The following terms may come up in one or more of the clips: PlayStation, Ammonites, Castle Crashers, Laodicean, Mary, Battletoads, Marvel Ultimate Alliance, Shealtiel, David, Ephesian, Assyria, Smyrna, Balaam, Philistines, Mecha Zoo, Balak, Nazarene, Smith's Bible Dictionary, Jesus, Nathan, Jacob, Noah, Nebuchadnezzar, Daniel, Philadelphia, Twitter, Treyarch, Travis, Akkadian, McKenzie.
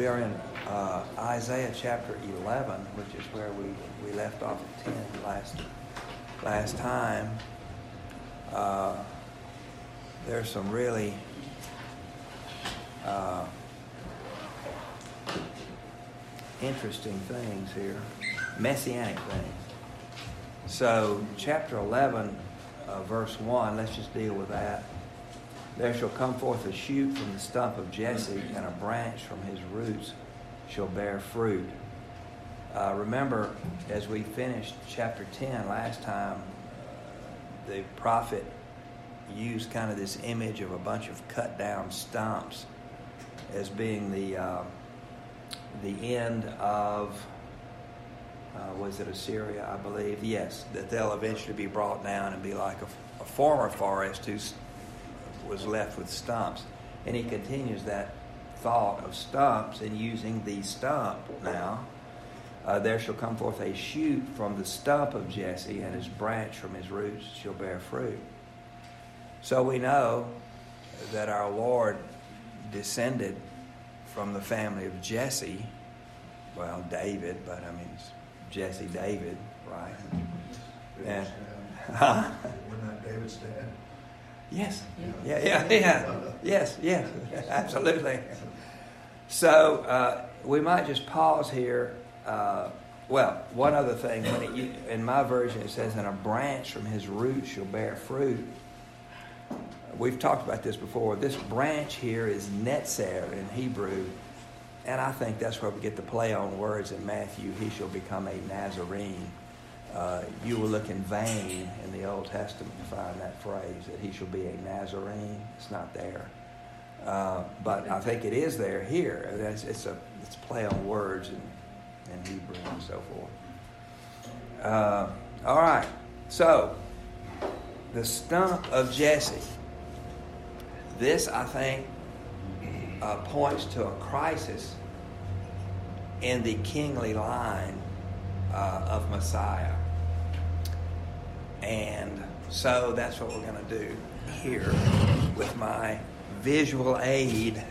We are in Isaiah chapter 11, which is where we left off at 10 last time. There's some really interesting things here, messianic things. So chapter 11, verse 1, let's just deal with that. There shall come forth a shoot from the stump of Jesse, and a branch from his roots shall bear fruit. Remember, as we finished chapter 10 last time, the prophet used kind of this image of a bunch of cut-down stumps as being the end of, was it Assyria, I believe? Yes, that they'll eventually be brought down and be like a former forest who was left with stumps. And he continues that thought of stumps, and using the stump now, there shall come forth a shoot from the stump of Jesse, and his branch from his roots shall bear fruit. So we know that our Lord descended from the family of Jesse, well, David, but I mean, it's Jesse, David, right? And, We're not David's dad. Yes. Yeah. Yes. Absolutely. So we might just pause here. Well, one other thing. In my version, it says, and a branch from his root shall bear fruit. We've talked about this before. This branch here is netzer in Hebrew. And I think that's where we get the play on words in Matthew. He shall become a Nazarene. You will look in vain in the Old Testament to find that phrase, that he shall be a Nazarene. It's not there. But I think it is there here. It's a play on words in Hebrew and so forth. All right. So, the stump of Jesse. This, I think, points to a crisis in the kingly line of Messiah. And so that's what we're going to do here with my visual aid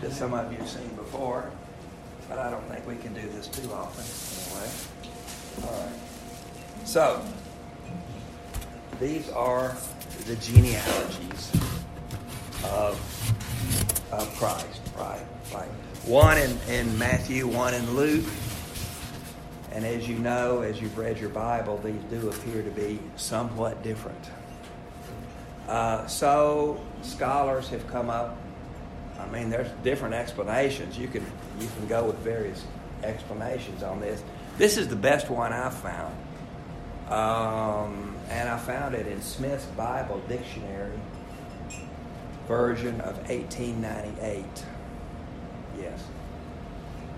that some of you have seen before, but I don't think we can do this too often anyway. All right. So these are the genealogies of Christ, right? Like one in Matthew, one in Luke. And as you know, as you've read your Bible, these do appear to be somewhat different. So scholars have come up. I mean, there's different explanations. You can go with various explanations on this. This is the best one I've found. And I found it in Smith's Bible Dictionary, version of 1898. Yes.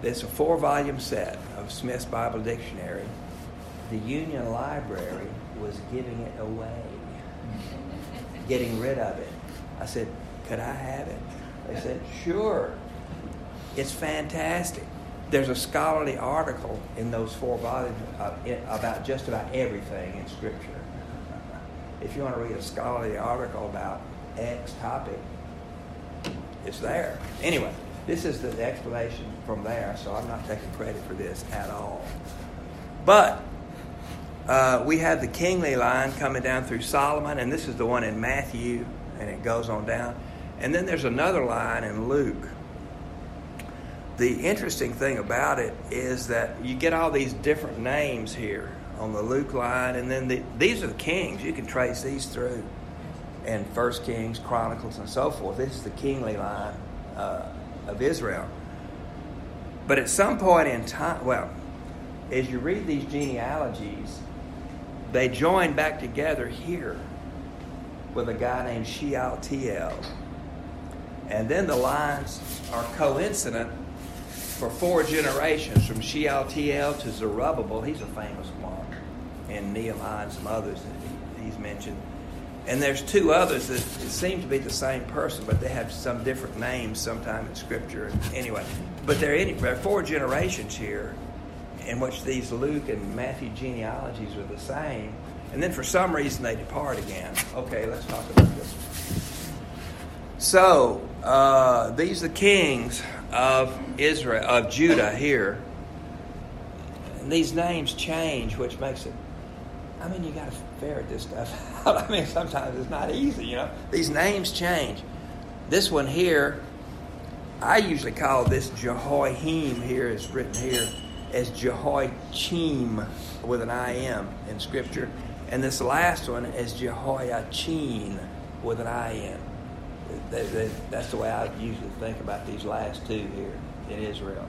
It's a 4-volume set of Smith's Bible Dictionary. The Union Library was giving it away, getting rid of it. I said, could I have it? They said, sure. It's fantastic. There's a scholarly article in those 4 volumes about just about everything in Scripture. If you want to read a scholarly article about X topic, it's there. Anyway. This is the explanation from there, so I'm not taking credit for this at all. But we have the kingly line coming down through Solomon, and this is the one in Matthew, and it goes on down. And then there's another line in Luke. The interesting thing about it is that you get all these different names here on the Luke line, and then these are the kings. You can trace these through in 1 Kings, Chronicles, and so forth. This is the kingly line of Israel. But at some point in time, well, as you read these genealogies, they join back together here with a guy named Shealtiel. And then the lines are coincident for 4 generations, from Shealtiel to Zerubbabel. He's a famous one. And Nehemiah and some others that he's mentioned. And there's 2 others that it seems to be the same person, but they have some different names sometime in Scripture. Anyway, but there are 4 generations here in which these Luke and Matthew genealogies are the same. And then for some reason they depart again. Okay, let's talk about this one. So, these are the kings of Israel, of Judah here. And these names change, which makes it, I mean, you got to ferret this stuff out. I mean, sometimes it's not easy, you know. These names change. This one here, I usually call this Jehoiachin here, it's written here as Jehoiachin with an I-M in Scripture. And this last one is Jehoiachin with an I-M. That's the way I usually think about these last two here in Israel.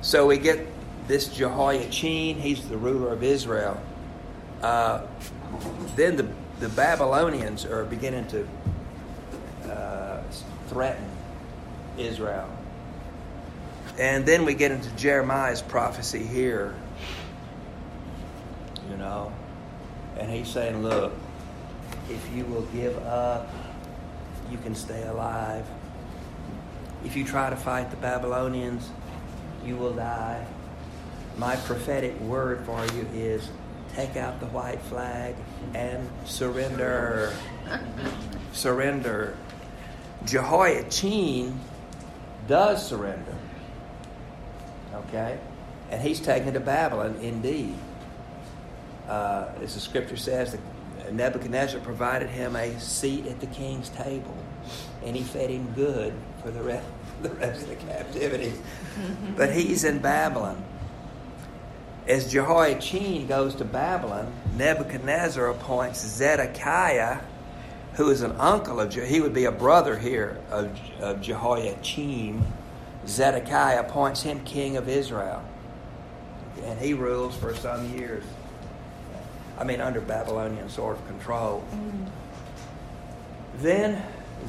So we get this Jehoiachin, he's the ruler of Israel. Then the Babylonians are beginning to threaten Israel. And then we get into Jeremiah's prophecy here, you know. And he's saying, look, if you will give up, you can stay alive. If you try to fight the Babylonians, you will die. My prophetic word for you is take out the white flag and surrender. Surrender. Jehoiachin does surrender. Okay? And he's taken to Babylon indeed. As the scripture says, Nebuchadnezzar provided him a seat at the king's table, and he fed him good for the rest of the captivity. But he's in Babylon. As Jehoiachin goes to Babylon, Nebuchadnezzar appoints Zedekiah, who is an uncle of he would be a brother here of Jehoiachin. Zedekiah appoints him king of Israel, and he rules for some years. I mean, under Babylonian sort of control. Mm-hmm. Then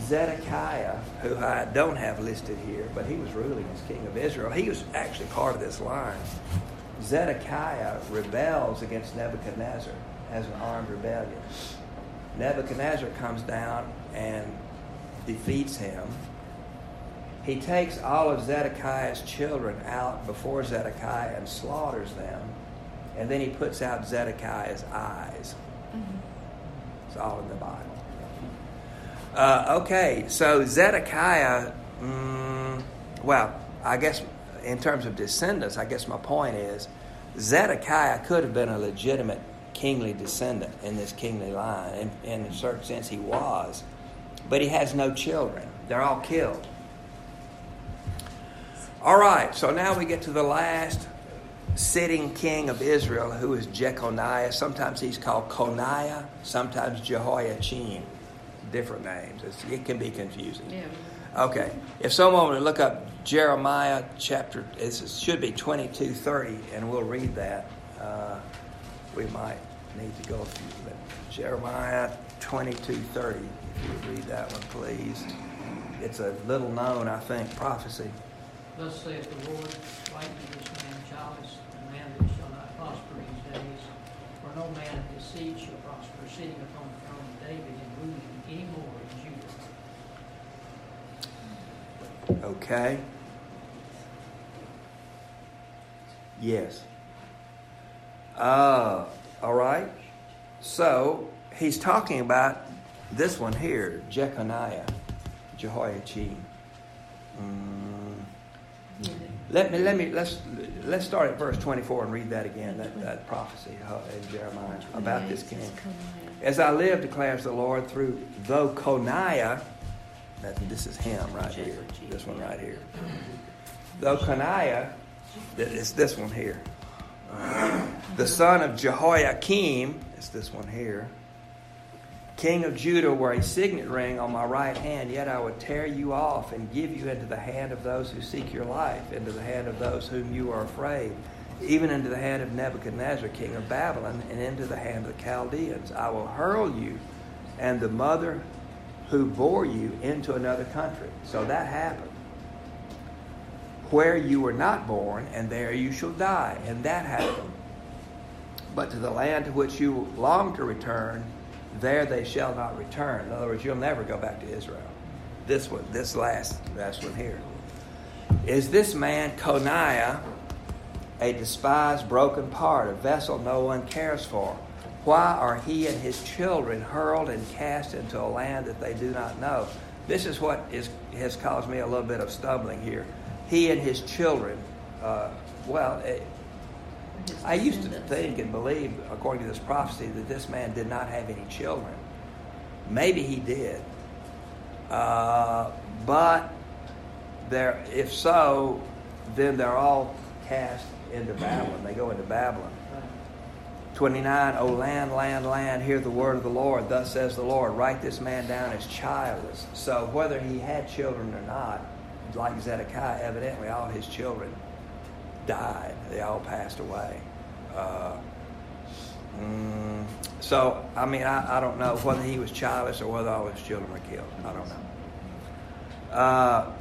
Zedekiah, who I don't have listed here, but he was ruling as king of Israel. He was actually part of this line. Zedekiah rebels against Nebuchadnezzar, has an armed rebellion. Nebuchadnezzar comes down and defeats him. He takes all of Zedekiah's children out before Zedekiah and slaughters them. And then he puts out Zedekiah's eyes. Mm-hmm. It's all in the Bible. Okay, so Zedekiah, well, I guess in terms of descendants, I guess my point is Zedekiah could have been a legitimate kingly descendant in this kingly line. And in a certain sense, he was. But he has no children. They're all killed. All right, so now we get to the last sitting king of Israel, who is Jeconiah. Sometimes he's called Coniah, sometimes Jehoiachin. Different names. It can be confusing. Yeah. Okay. If someone would look up Jeremiah chapter, it should be 22:30, and we'll read that. We might need to go a few minutes. Jeremiah 22:30. If you would read that one, please. It's a little known, I think, prophecy. Thus saith the Lord, write to this man childish, a man that shall not prosper these days, for no man in his seed shall prosper, sitting upon the throne of David and ruling any more in Judah. Okay. Yes. All right. So he's talking about this one here, Jeconiah, Jehoiachin. Let's start at verse 24 and read that again, that prophecy in Jeremiah about this king. As I live, declares the Lord, though Coniah, this is him right here, this one right here. Though Coniah, it's this one here. The son of Jehoiakim, it's this one here. King of Judah, were a signet ring on my right hand, yet I would tear you off and give you into the hand of those who seek your life, into the hand of those whom you are afraid, even into the hand of Nebuchadnezzar, king of Babylon, and into the hand of the Chaldeans. I will hurl you and the mother who bore you into another country. So that happened. Where you were not born, and there you shall die. And that happened. But to the land to which you long to return, there they shall not return. In other words, you'll never go back to Israel. This one, this last one here. Is this man, Coniah, a despised, broken part, a vessel no one cares for? Why are he and his children hurled and cast into a land that they do not know? This is what has caused me a little bit of stumbling here. he and his children, I used to think and believe, according to this prophecy, that this man did not have any children. Maybe he did. But there, if so, then they're all cast into Babylon. They go into Babylon. 29, O land, land, land, hear the word of the Lord. Thus says the Lord, write this man down as childless. So whether he had children or not, like Zedekiah, evidently all his children died. They all passed away. So, I mean, I don't know whether he was childless or whether all his children were killed. I don't know.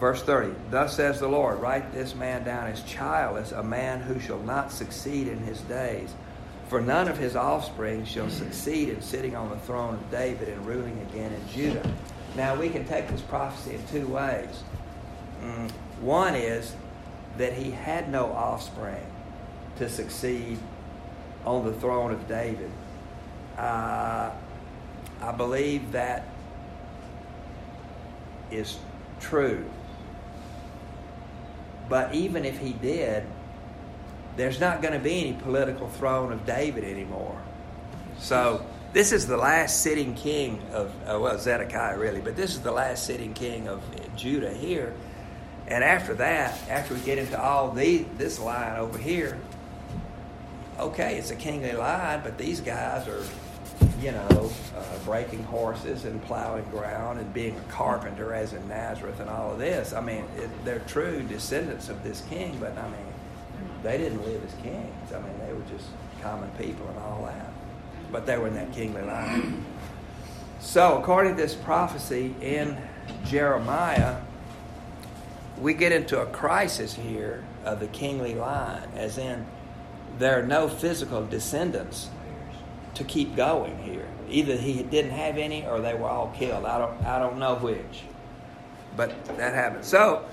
Verse 30, thus says the Lord, write this man down as childless, a man who shall not succeed in his days. For none of his offspring shall succeed in sitting on the throne of David and ruling again in Judah. Now, we can take this prophecy in two ways. One is that he had no offspring to succeed on the throne of David. I believe that is true. But even if he did, there's not going to be any political throne of David anymore. So this is the last sitting king of, Zedekiah really, but this is the last sitting king of Judah here. And after that, after we get into all this line over here, okay, it's a kingly line, but these guys are, breaking horses and plowing ground and being a carpenter as in Nazareth and all of this. I mean, they're true descendants of this king, but I mean, they didn't live as kings. I mean, they were just common people and all that. But they were in that kingly line. So, according to this prophecy in Jeremiah, we get into a crisis here of the kingly line, as in there are no physical descendants to keep going here. Either he didn't have any or they were all killed. I don't know which. But that happened. So,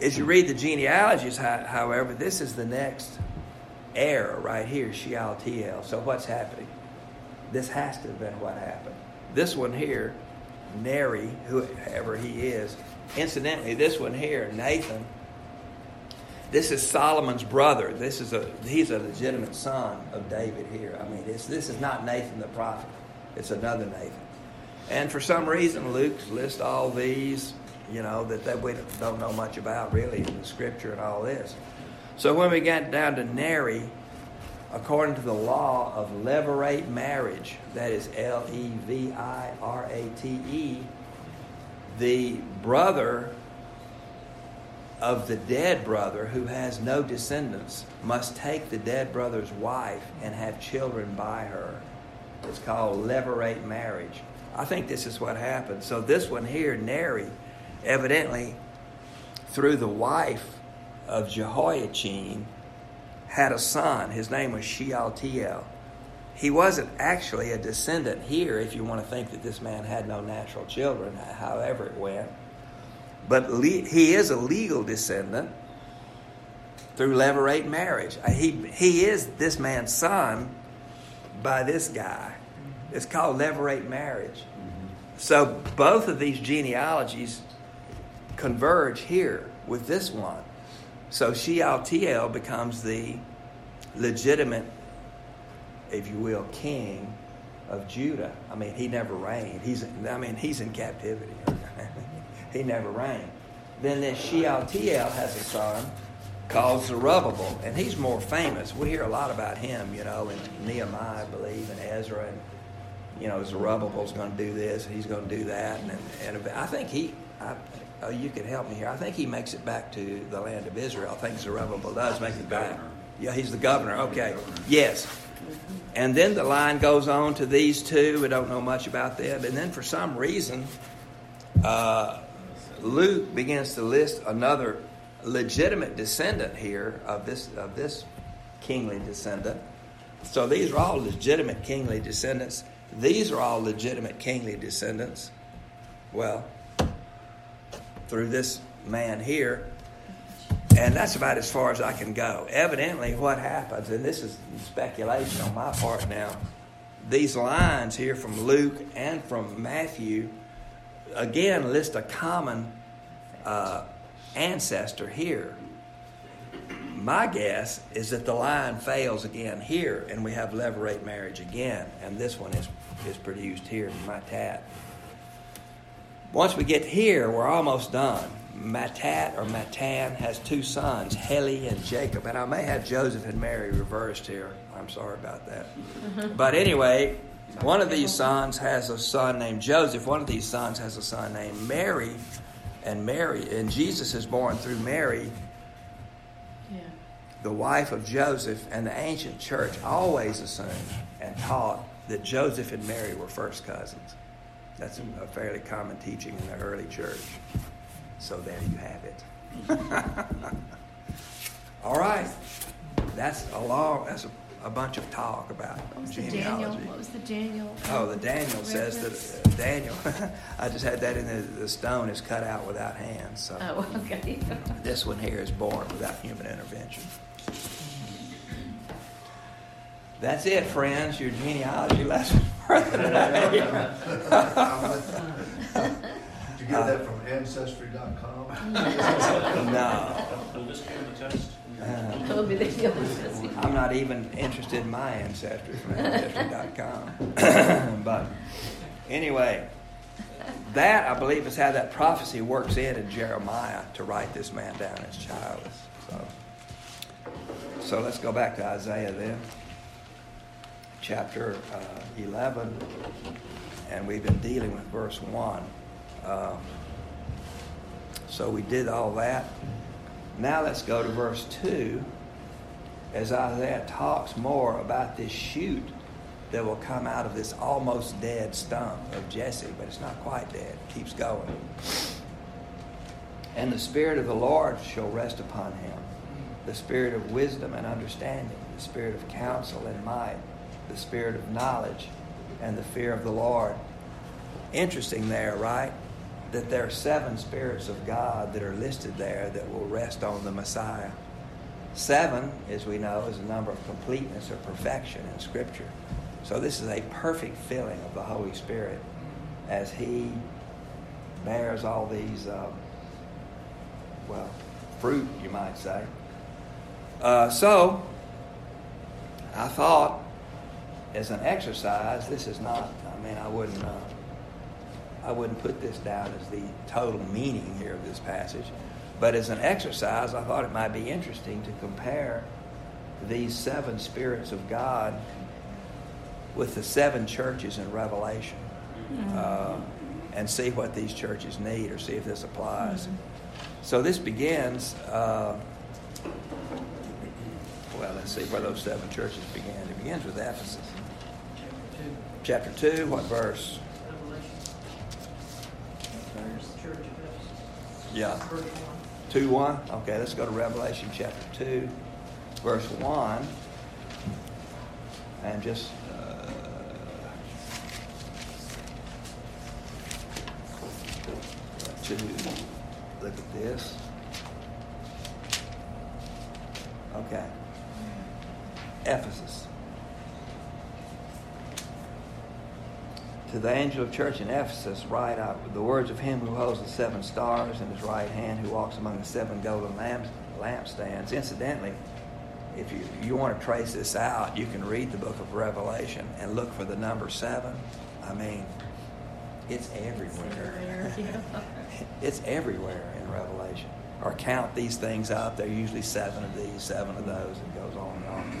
as you read the genealogies, however, this is the next era right here, Shealtiel. So what's happening? This has to have been what happened. This one here, Neri, whoever he is. Incidentally, this one here, Nathan, this is Solomon's brother. This is he's a legitimate son of David here. I mean, this is not Nathan the prophet. It's another Nathan. And for some reason, Luke lists all these, that we don't know much about really in the scripture and all this. So when we got down to Neri, according to the law of levirate marriage, that is Levirate, the brother of the dead brother who has no descendants must take the dead brother's wife and have children by her. It's called levirate marriage. I think this is what happened. So this one here, Neri, evidently through the wife of Jehoiachin, had a son. His name was Shealtiel. He wasn't actually a descendant here, if you want to think that this man had no natural children, however it went. But he is a legal descendant through levirate marriage. He is this man's son by this guy. It's called levirate marriage. So both of these genealogies converge here with this one. So Shealtiel becomes the legitimate, if you will, king of Judah. I mean, he never reigned. He's in captivity. He never reigned. Then this Shealtiel has a son called Zerubbabel, and he's more famous. We hear a lot about him, in Nehemiah, I believe, and Ezra, and Zerubbabel's going to do this, and he's going to do that, and I think you could help me here. I think he makes it back to the land of Israel. I think Zerubbabel does make it back. Yeah, he's the governor. Okay. Yes. And then the line goes on to these two. We don't know much about them. And then for some reason, Luke begins to list another legitimate descendant here of this kingly descendant. So these are all legitimate kingly descendants. These are all legitimate kingly descendants. Well, through this man here. And that's about as far as I can go. Evidently, what happens, and this is speculation on my part now, these lines here from Luke and from Matthew, again, list a common ancestor here. My guess is that the line fails again here, and we have levirate marriage again, and this one is produced here in Mattat. Once we get here, we're almost done. Mattat or Mattan has two sons, Heli and Jacob, and I may have Joseph and Mary reversed here. I'm sorry about that. But anyway, one of these sons has a son named Joseph. One of these sons has a son named Mary, and Jesus is born through Mary, the wife of Joseph, and the ancient church always assumed and taught that Joseph and Mary were first cousins. That's a fairly common teaching in the early church. So there you have it. All right. That's a bunch of talk about genealogy. What was the Daniel? Oh, the Daniel says that Daniel. I just had that in the stone is cut out without hands. So okay. This one here is born without human intervention. That's it, friends. Your genealogy lesson for today. Did you get that from Ancestry.com? No. This came to test. I'm not even interested in my ancestry from ancestry.com. But anyway, that I believe is how that prophecy works in Jeremiah to write this man down as childless. So let's go back to Isaiah then, chapter 11, and we've been dealing with verse 1. So we did all that. Now let's go to verse 2 as Isaiah talks more about this shoot that will come out of this almost dead stump of Jesse, but it's not quite dead. It keeps going. And the Spirit of the Lord shall rest upon him, the Spirit of wisdom and understanding, the Spirit of counsel and might, the Spirit of knowledge and the fear of the Lord. Interesting there, right? That there are 7 spirits of God that are listed there that will rest on the Messiah. 7, as we know, is a number of completeness or perfection in Scripture. So this is a perfect filling of the Holy Spirit as he bears all these, fruit, you might say. So I thought, as an exercise, I wouldn't put this down as the total meaning here of this passage. But as an exercise, I thought it might be interesting to compare these 7 spirits of God with the 7 churches in Revelation and see what these churches need or see if this applies. So this begins, let's see where those 7 churches began. It begins with Ephesus. Chapter 2, what verse? Yeah. 2:1. Okay, let's go to Revelation chapter 2, verse 1. And just to look at this. Okay. Ephesus. To the angel of church in Ephesus, write out the words of him who holds the 7 stars in his right hand, who walks among the 7 golden lampstands. Incidentally, if you want to trace this out, you can read the book of Revelation and look for the number 7. I mean, it's everywhere. It's everywhere in Revelation. Or count these things up. There are usually 7 of these, 7 of those. It goes on and on.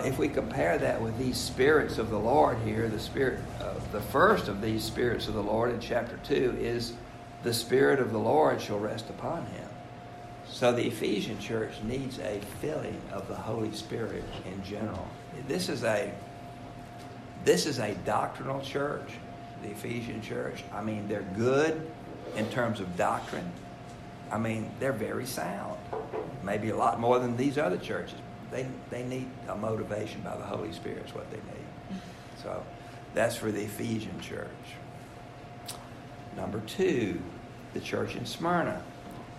If we compare that with these spirits of the Lord here, the first of these spirits of the Lord in chapter 2 is the Spirit of the Lord shall rest upon him. So the Ephesian church needs a filling of the Holy Spirit in general. This is a doctrinal church, the Ephesian church. I mean, they're good in terms of doctrine. I mean, they're very sound. Maybe a lot more than these other churches. They need a motivation by the Holy Spirit is what they need. So that's for the Ephesian church. Number 2, the church in Smyrna.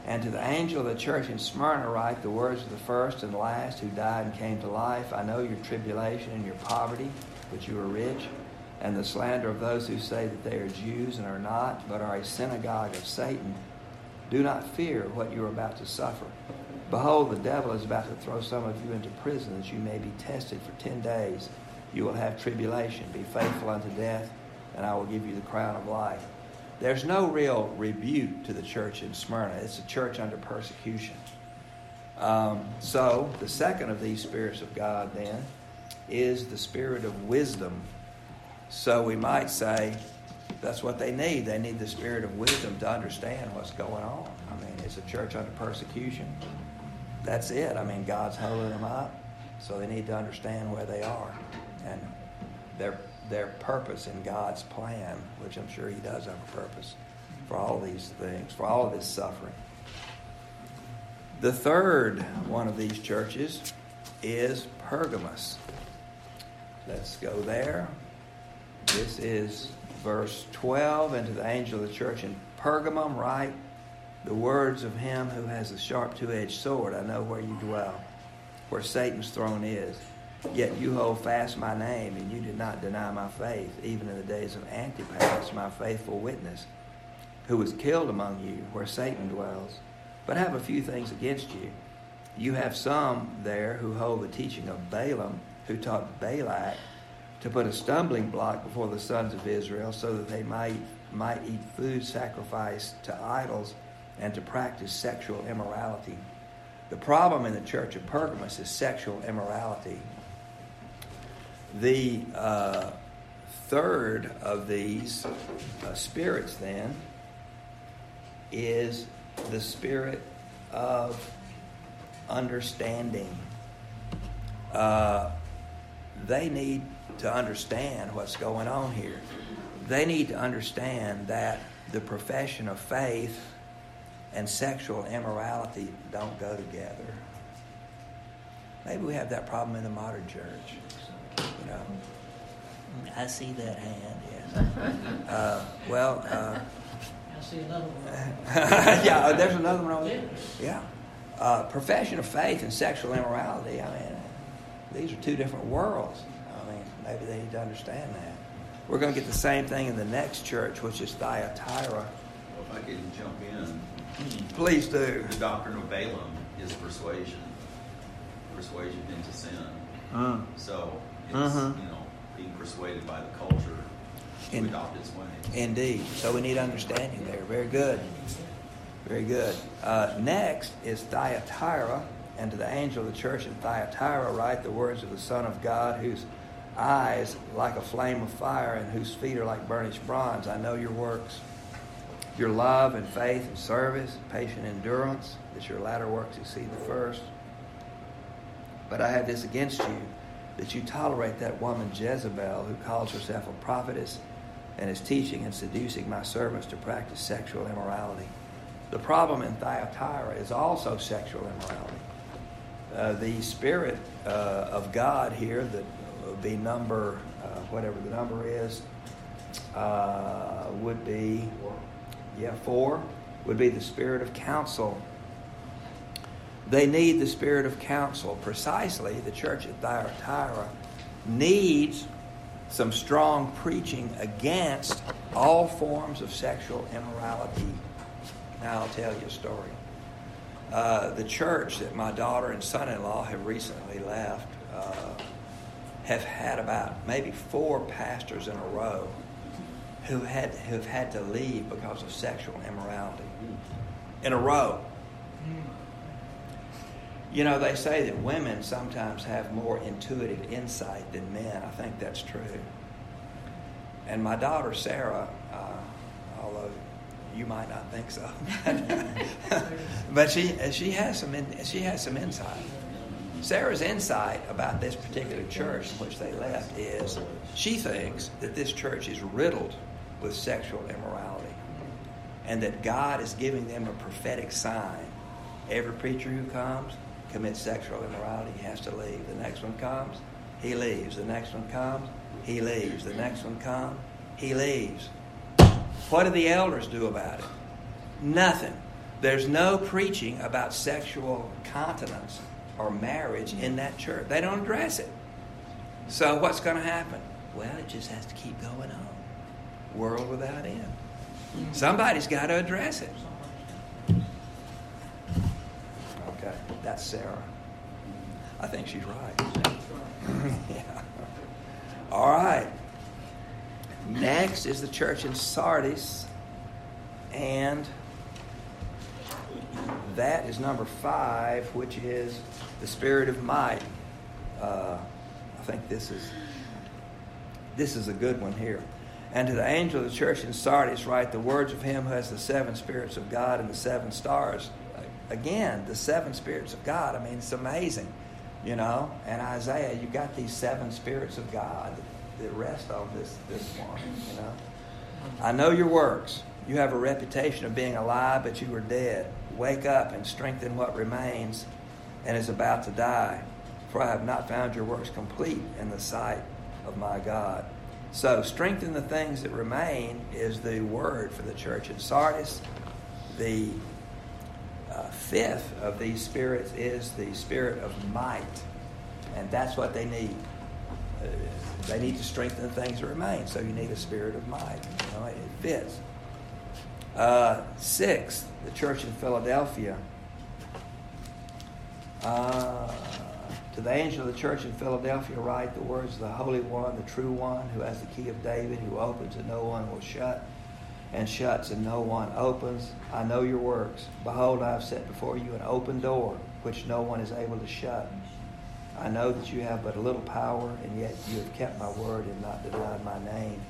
And to the angel of the church in Smyrna write the words of the first and last who died and came to life. I know your tribulation and your poverty, but you are rich, and the slander of those who say that they are Jews and are not, but are a synagogue of Satan. Do not fear what you are about to suffer. Behold, the devil is about to throw some of you into prison that you may be tested for 10 days. You will have tribulation. Be faithful unto death, and I will give you the crown of life. There's no real rebuke to the church in Smyrna. It's a church under persecution. So the second of these spirits of God then is the spirit of wisdom. So we might say that's what they need. They need the spirit of wisdom to understand what's going on. I mean, it's a church under persecution. That's it. I mean, God's holding them up, so they need to understand where they are and their purpose in God's plan, which I'm sure He does have a purpose for all these things, for all of this suffering. The third one of these churches is Pergamos. Let's go there. This is verse 12. And to the angel of the church in Pergamum write the words of him who has the sharp two-edged sword. I know where you dwell, where Satan's throne is. Yet you hold fast my name, and you did not deny my faith, even in the days of Antipas, my faithful witness, who was killed among you, where Satan dwells. But I have a few things against you. You have some there who hold the teaching of Balaam, who taught Balak to put a stumbling block before the sons of Israel, so that they might eat food sacrificed to idols and to practice sexual immorality. The problem in the church of Pergamos is sexual immorality. The third of these spirits, then, is the spirit of understanding. They need to understand what's going on here. They need to understand that the profession of faith and sexual immorality don't go together. Maybe we have that problem in the modern church. You know, I see that hand. Yes. I see another one. Yeah, there's another one. Yeah. Profession of faith and sexual immorality. I mean, these are two different worlds. I mean, maybe they need to understand that. We're going to get the same thing in the next church, which is Thyatira. Well, if I can jump in, please do. The doctrine of Balaam is persuasion into sin. So. It's, being persuaded by the culture to adopt its way. Indeed. So we need understanding there. Very good. Very good. Next is Thyatira. And to the angel of the church in Thyatira write the words of the Son of God, whose eyes like a flame of fire and whose feet are like burnished bronze. I know your works, your love and faith and service, patient endurance, that your latter works exceed the first. But I have this against you, that you tolerate that woman Jezebel, who calls herself a prophetess and is teaching and seducing my servants to practice sexual immorality. The problem in Thyatira is also sexual immorality. The Spirit of God here, that would be number, whatever the number is, would be, 4, would be the Spirit of counsel. They need the spirit of counsel. Precisely, the church at Thyatira needs some strong preaching against all forms of sexual immorality. Now I'll tell you a story. The church that my daughter and son-in-law have recently left have had about maybe 4 pastors in a row who've had to leave because of sexual immorality. In a row. You know, they say that women sometimes have more intuitive insight than men. I think that's true. And my daughter, Sarah, although you might not think so, but she has some insight. Sarah's insight about this particular church in which they left is she thinks that this church is riddled with sexual immorality. and that God is giving them a prophetic sign. Every preacher who comes commits sexual immorality, he has to leave. The next one comes, he leaves. The next one comes, he leaves. The next one comes, he leaves. What do the elders do about it? Nothing. There's no preaching about sexual continence or marriage in that church. They don't address it. So what's going to happen? Well, it just has to keep going on. World without end. Somebody's got to address it. Okay, that's Sarah. I think she's right. Yeah. All right. Next is the church in Sardis, and that is number 5, which is the spirit of might. I think this is a good one here. And to the angel of the church in Sardis write the words of him who has the 7 spirits of God and the 7 stars. Again, the 7 spirits of God. I mean, it's amazing, you know. And Isaiah, you've got these 7 spirits of God that rest on this one, you know. I know your works. You have a reputation of being alive, but you are dead. Wake up and strengthen what remains and is about to die. For I have not found your works complete in the sight of my God. So strengthen the things that remain is the word for the church in Sardis. The 5th of these spirits is the spirit of might. And that's what they need. They need to strengthen the things that remain. So you need a spirit of might. You know, it fits. 6th, the church in Philadelphia. To the angel of the church in Philadelphia write the words of the Holy One, the True One, who has the key of David, who opens and no one will shut, and shuts and no one opens. I know your works. Behold, I have set before you an open door, which no one is able to shut. I know that you have but a little power, and yet you have kept my word and not denied my name.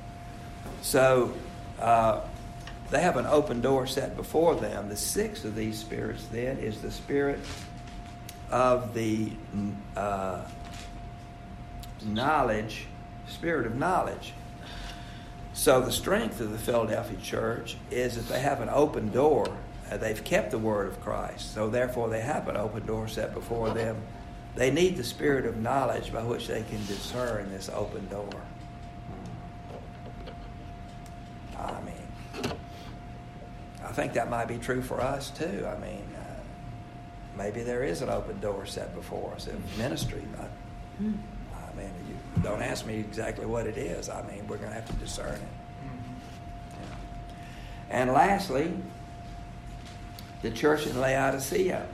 So they have an open door set before them. The 6th of these spirits, then, is the spirit of the knowledge, spirit of knowledge. So the strength of the Philadelphia church is that they have an open door. They've kept the word of Christ, so therefore they have an open door set before them. They need the spirit of knowledge by which they can discern this open door. I mean, I think that might be true for us too. I mean, maybe there is an open door set before us in ministry. I mean, you don't ask me exactly what it is. I mean, we're going to have to discern it. Yeah. And lastly, the church in Laodicea.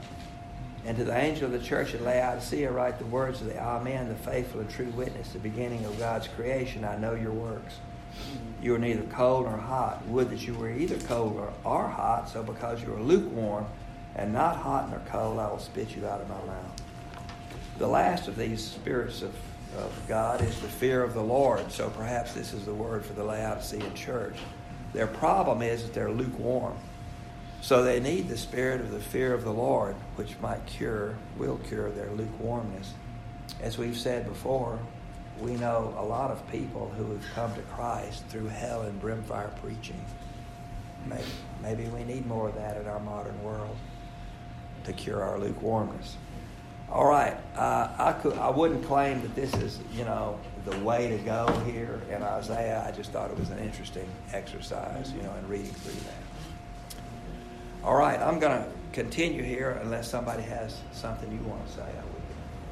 And to the angel of the church in Laodicea write the words of the Amen, the faithful and true witness, the beginning of God's creation. I know your works. You are neither cold nor hot. Would that you were either cold or hot, so because you are lukewarm, and not hot nor cold, I will spit you out of my mouth. The last of these spirits of God is the fear of the Lord. So perhaps this is the word for the Laodicean church. Their problem is that they're lukewarm. So they need the spirit of the fear of the Lord, which will cure their lukewarmness. As we've said before, we know a lot of people who have come to Christ through hell and brimfire preaching. Maybe we need more of that in our modern world to cure our lukewarmness. All right, I wouldn't claim that this is, you know, the way to go here in Isaiah. I just thought it was an interesting exercise, you know, in reading through that. All right, I'm going to continue here unless somebody has something you want to say.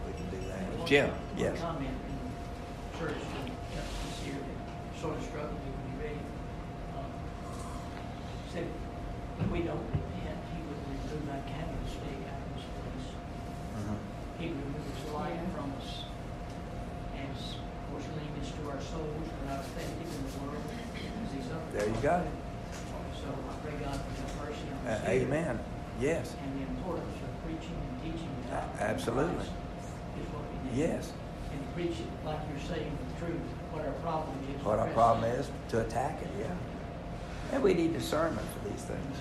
We can do that. Jim, yes. One comment in church this year sort of struggled with me reading. Said, if we don't repent, he would remove that candlestick out of his place. He would remove his light from us. And, of course, lead us to our souls. We're not effective in the world as he's up. There you go. So I pray God for the mercy on us. Amen. Yes. And the importance of preaching and teaching. Absolutely. Is what we need. Yes. And preach it like you're saying the truth, what our problem is. What our problem is, to attack it, yeah. And we need discernment for these things.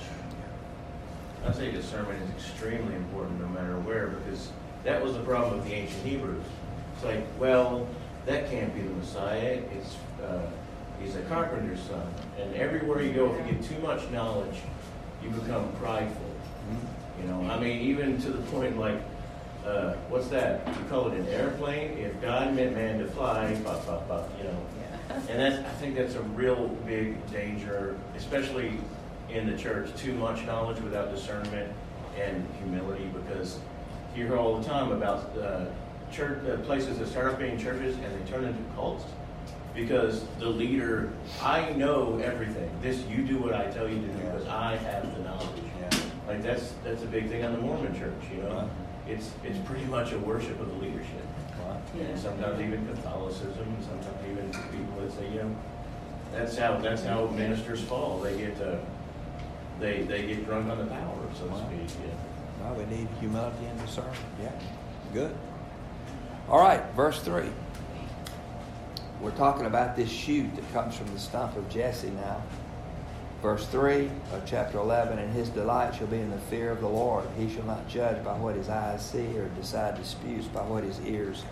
I say discernment is extremely important no matter where, because that was the problem with the ancient Hebrews. It's like, well, that can't be the Messiah. It's He's a carpenter's son. And everywhere you go, if you get too much knowledge, you become prideful. You know, I mean, even to the point like, what's that? You call it an airplane? If God meant man to fly, pop, pop, pop, you know. And that's, I think that's a real big danger, especially in the church, too much knowledge without discernment and humility, because you hear all the time about church places that start up being churches and they turn into cults because the leader, I know everything. This, you do what I tell you to do because I have the knowledge. Yeah. Like that's a big thing on the Mormon church, you know. It's pretty much a worship of the leadership. And sometimes even Catholicism, and sometimes even people that say, you know, that's how ministers fall. They get they get drunk on the power, so to speak. Yeah. Well, we need humility and discernment. Yeah, good. All right, verse 3. We're talking about this shoot that comes from the stump of Jesse now. Verse 3 of chapter 11, and his delight shall be in the fear of the Lord. He shall not judge by what his eyes see or decide disputes by what his ears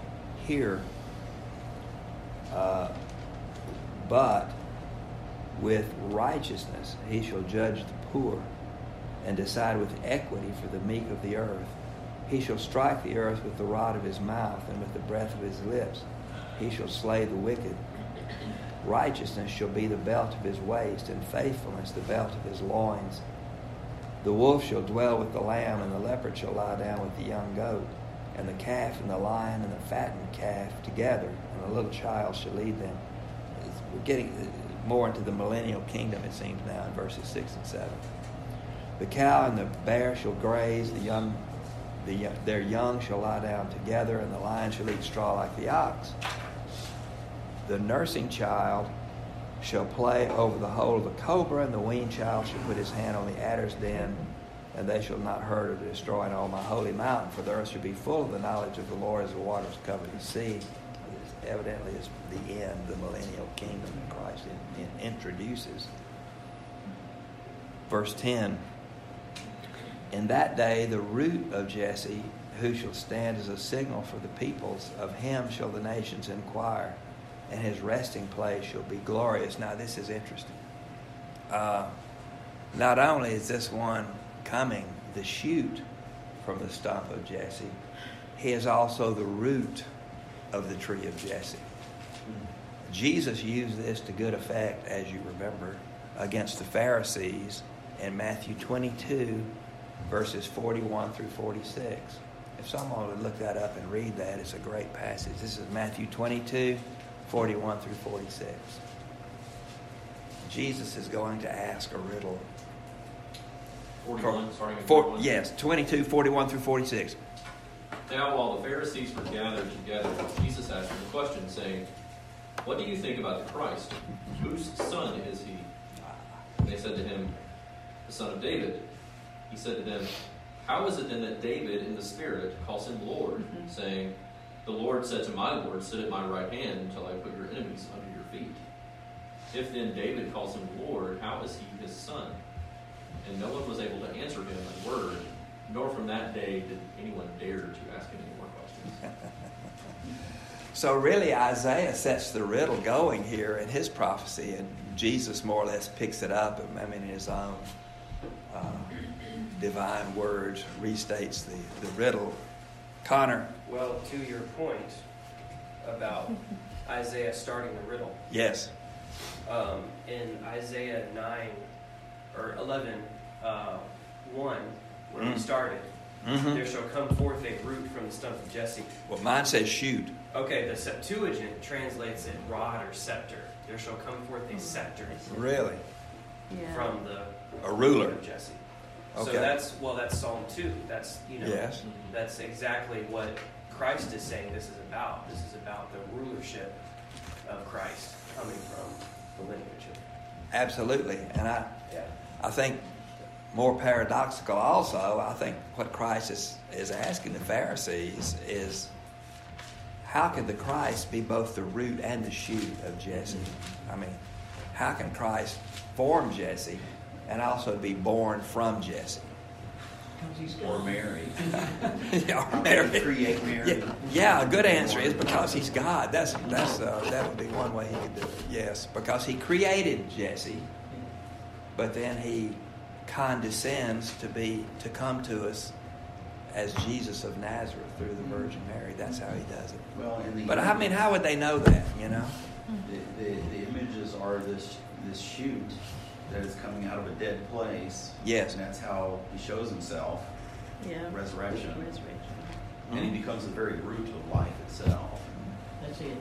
hear. But with righteousness he shall judge the poor and decide with equity for the meek of the earth. He shall strike the earth with the rod of his mouth and with the breath of his lips. He shall slay the wicked. Righteousness shall be the belt of his waist, and faithfulness the belt of his loins. The wolf shall dwell with the lamb, and the leopard shall lie down with the young goat, and the calf and the lion and the fattened calf together, and a little child shall lead them. We're getting more into the millennial kingdom, it seems now, in verses 6 and 7. The cow and the bear shall graze, their young shall lie down together, and the lion shall eat straw like the ox. The nursing child shall play over the hole of the cobra, and the weaned child shall put his hand on the adder's den, and they shall not hurt or destroy in all my holy mountain, for the earth shall be full of the knowledge of the Lord as the waters cover the sea. This evidently is the end, the millennial kingdom that Christ introduces. Verse 10, in that day the root of Jesse, who shall stand as a signal for the peoples, of him shall the nations inquire, and his resting place shall be glorious. Now, this is interesting. Not only is this one coming, the shoot from the stump of Jesse, he is also the root of the tree of Jesse. Jesus used this to good effect, as you remember, against the Pharisees in Matthew 22, verses 41 through 46. If someone would look that up and read that, it's a great passage. This is Matthew 22, 41 through 46. Jesus is going to ask a riddle. 22, 41 through 46. Now while the Pharisees were gathered together, Jesus asked them a question, saying, what do you think about the Christ? Whose son is he? And they said to him, the son of David. He said to them, how is it then that David in the Spirit calls him Lord, saying, the Lord said to my Lord, sit at my right hand until I put your enemies under your feet. If then David calls him Lord, how is he his son? And no one was able to answer him a word, nor from that day did anyone dare to ask him any more questions. So really Isaiah sets the riddle going here in his prophecy, and Jesus more or less picks it up, I mean, in his own divine words, restates the riddle. Connor. Well, to your point about Isaiah starting the riddle. Yes. In Isaiah 9 or 11, 1, when we started, there shall come forth a root from the stump of Jesse. Well, mine says shoot. Okay, the Septuagint translates it rod or scepter. There shall come forth a scepter. Really? Yeah. From the a ruler of Jesse. Okay. So that's Psalm 2. That's, you know, yes. That's exactly what Christ is saying this is about. This is about the rulership of Christ coming from the lineage. Absolutely. And I think more paradoxical also, I think what Christ is asking the Pharisees is, how can the Christ be both the root and the shoot of Jesse? I mean, how can Christ form Jesse and also be born from Jesse? Or Mary. Yeah, or Mary. Create Mary. Yeah, yeah, good answer. It's because he's God. That would be one way he could do it. Yes, because he created Jesse, but then he condescends to come to us as Jesus of Nazareth through the Virgin Mary. That's how he does it. Well, but I mean, how would they know that? You know, the images are this shoot that is coming out of a dead place. Yes, and that's how he shows himself. Yeah, resurrection. Mm-hmm. And he becomes the very root of life itself. That's it.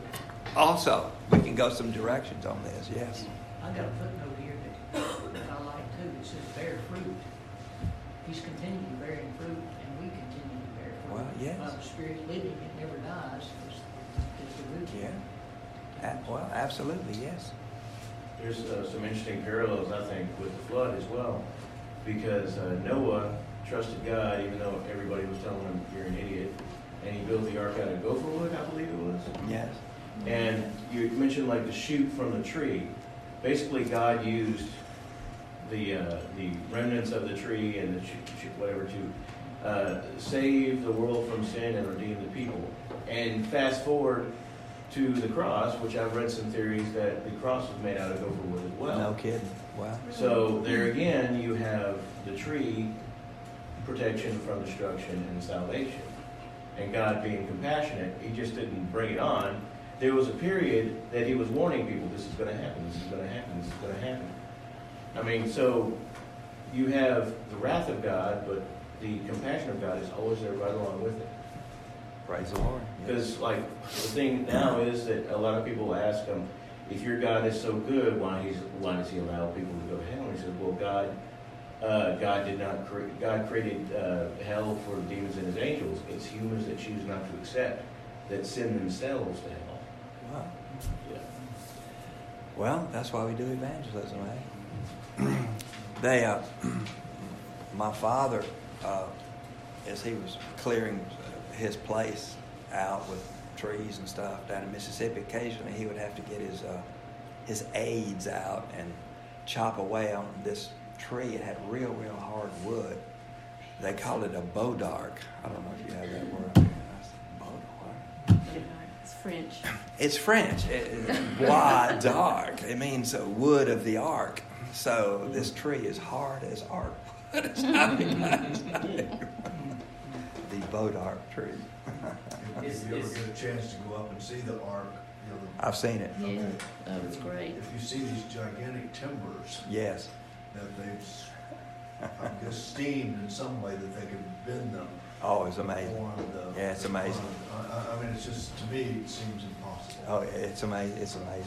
Also, we can go some directions on this. Yes. I got a footnote here that I like too. It says bear fruit. He's continuing bearing fruit, and we continue to bear fruit. Well, yes. By the Spirit living, it never dies. It's the root. Yeah. Well, absolutely, yes. There's some interesting parallels, I think, with the flood as well, because Noah trusted God, even though everybody was telling him, you're an idiot, and he built the ark out of gopher wood, I believe it was. Yes. And you mentioned like the shoot from the tree. Basically, God used the remnants of the tree and the whatever to save the world from sin and redeem the people. And fast forward to the cross, which I've read some theories that the cross was made out of gopher wood as well. No kidding. Wow. So there again, you have the tree, protection from destruction and salvation. And God being compassionate, he just didn't bring it on. There was a period that he was warning people, this is going to happen, this is going to happen, this is going to happen. I mean, so you have the wrath of God, but the compassion of God is always there right along with it. Praise the Lord. Because, like, the thing now is that a lot of people ask him, if your God is so good, why does he allow people to go to hell? And he says, well, God created hell for demons and his angels. It's humans that choose not to accept, that send themselves to hell. Wow. Yeah. Well, that's why we do evangelism, eh? My father, as he was clearing his place out with trees and stuff down in Mississippi, occasionally he would have to get his aids out and chop away on this tree. It had real, real hard wood. They called it a bodark. I don't know if you have that word. Bodark. It's French. It's French. Bois d'arc. It means wood of the ark. So this tree is hard as art. The bodark tree. If you ever get a chance to go up and see the ark, I've seen it. Okay. Yeah, that was great. If you see these gigantic timbers, yes, that they've, I guess, steamed in some way that they can bend them. Oh, it's amazing. Yeah, it's amazing. I mean, it's just, to me, it seems impossible. Oh, it's amazing. It's amazing.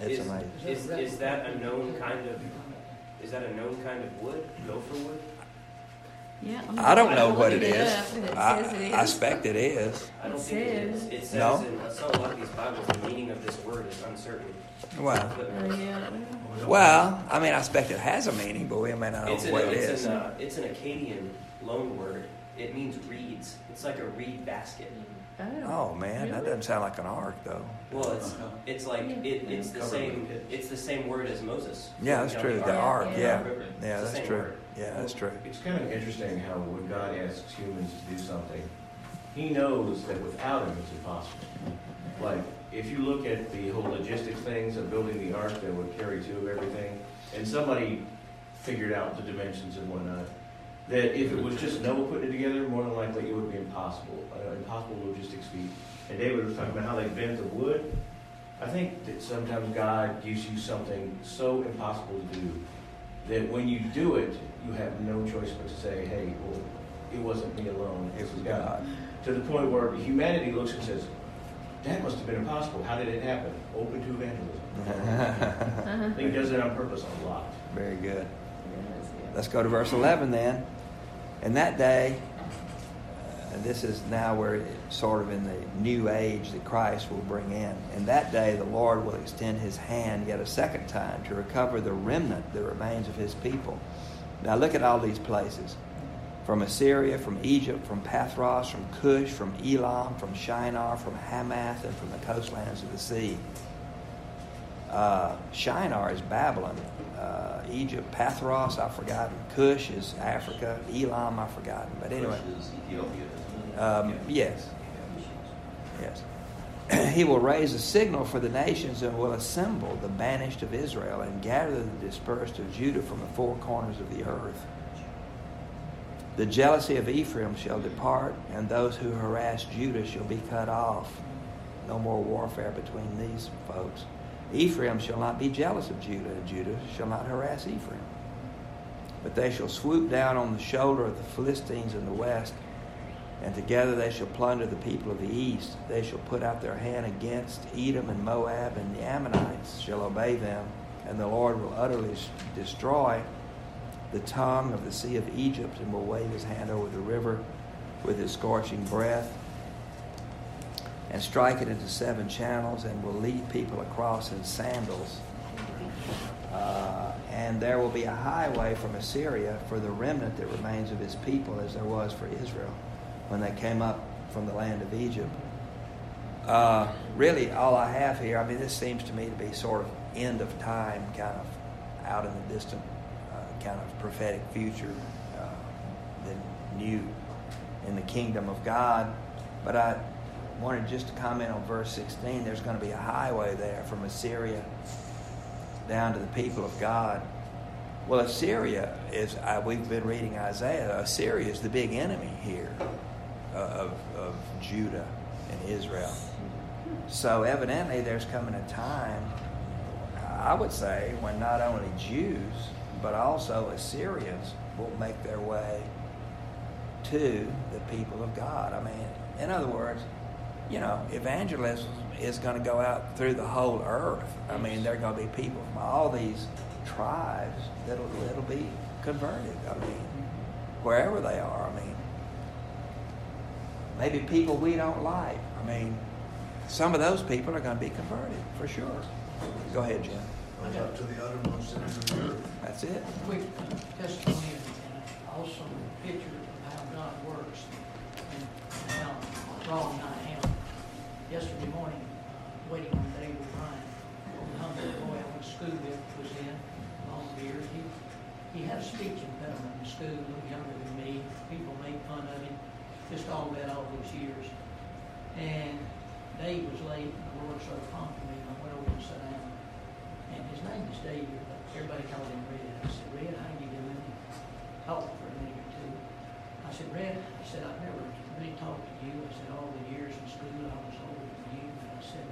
It's amazing. Is that a known kind of wood? Gopher wood? Yeah. I don't know what it is. I expect it is. I don't think it is. It says in so a lot of these Bibles the meaning of this word is uncertain. Wow. Well, I mean, I expect it has a meaning, but we may not know what it is. It's an Akkadian loan word. It means reeds. It's like a reed basket. Oh man, that doesn't sound like an ark though. Well, it's the same word as Moses. Yeah, that's true. The ark. Yeah, yeah, that's true. Yeah, that's true. It's kind of interesting how when God asks humans to do something, he knows that without him it's impossible. Like if you look at the whole logistics things of building the ark that would carry two of everything, and somebody figured out the dimensions and whatnot. That if it was just Noah putting it together, more than likely it would be impossible logistics feat. And David was talking about how they bent the wood. I think that sometimes God gives you something so impossible to do that when you do it, you have no choice but to say, hey, well, it wasn't me alone, it was God. To the point where humanity looks and says, that must have been impossible. How did it happen? Open to evangelism. I think he does it on purpose a lot. Very good. Let's go to verse 11 then. And that day, this is now where it's sort of in the new age that Christ will bring in. And that day the Lord will extend his hand yet a second time to recover the remnant, the remains of his people. Now look at all these places. From Assyria, from Egypt, from Pathros, from Cush, from Elam, from Shinar, from Hamath, and from the coastlands of the sea. Shinar is Babylon. Egypt, Pathros, I've forgotten. Cush is Africa. Elam, I've forgotten. But anyway. Cush is Ethiopia. Yes. He will raise a signal for the nations and will assemble the banished of Israel and gather the dispersed of Judah from the four corners of the earth. The jealousy of Ephraim shall depart, and those who harass Judah shall be cut off. No more warfare between these folks. Ephraim shall not be jealous of Judah, and Judah shall not harass Ephraim. But they shall swoop down on the shoulder of the Philistines in the west, and together they shall plunder the people of the east. They shall put out their hand against Edom and Moab, and the Ammonites shall obey them, and the Lord will utterly destroy the tongue of the sea of Egypt, and will wave his hand over the river with his scorching breath, and strike it into seven channels, and will lead people across in sandals. And there will be a highway from Assyria for the remnant that remains of his people, as there was for Israel when they came up from the land of Egypt. Really, all I have here, I mean, this seems to me to be sort of end of time, kind of out in the distant kind of prophetic future, the new in the kingdom of God. But I wanted just to comment on verse 16. There's going to be a highway there from Assyria down to the people of God. Well, Assyria is, we've been reading Isaiah, Assyria is the big enemy here of Judah and Israel. So evidently there's coming a time, I would say, when not only Jews, but also Assyrians will make their way to the people of God. I mean, in other words, you know, evangelism is going to go out through the whole earth. I mean, there are going to be people from all these tribes that'll be converted. I mean, wherever they are. I mean, maybe people we don't like. I mean, some of those people are going to be converted for sure. Go ahead, Jim. Up to the uttermost ends of the earth. That's it. A quick testimony, and also a picture of how God works and how wrong I am. Yesterday morning, waiting on David Ryan, the humble boy I went to school with, was in, long beard. He had a speech impediment in school, a little younger than me. People made fun of him, just all those years. And Dave was late, and the Lord started prompting me, and I went over and sat down. And his name is David, but everybody called him Red. I said, Red, how you doing? He talked for a minute or two. I said, Red, he said, I've never really talked to you. I said, all the years in school I was older than you. And I said,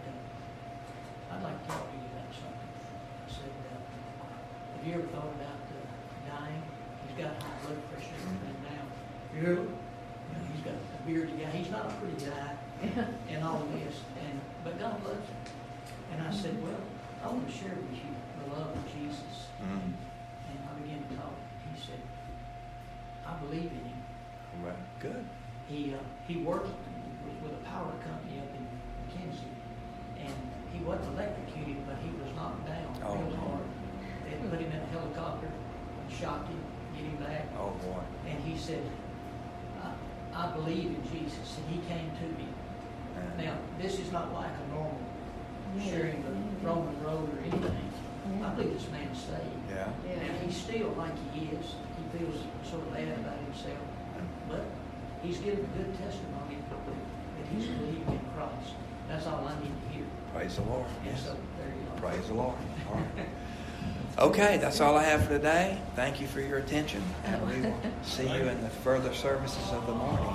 I'd like to talk to you about something. I said, have you ever thought about dying? He's got high blood pressure and now. Really? You know, he's got a bearded guy. He's not a pretty guy and all this. But God loves him. And I said, well, I want to share with you the love of Jesus. Mm-hmm. And I began to talk. He said, I believe in him. All right. Good. He worked with a power company up in McKenzie. And he wasn't electrocuted, but he was knocked down real hard. They had put him in a helicopter, shot him, get him back. Oh, boy. And he said, I believe in Jesus. And he came to me. Mm-hmm. Now, this is not like a normal sharing the Roman road or anything. I believe this man's saved. Yeah. And he's still like he is. He feels sort of bad about himself. But he's given a good testimony that he's believing in Christ. That's all I need to hear. Praise the Lord. And yes. So there you are. Praise the Lord. All right. Okay, that's all I have for today. Thank you for your attention. And we will see you in the further services of the morning.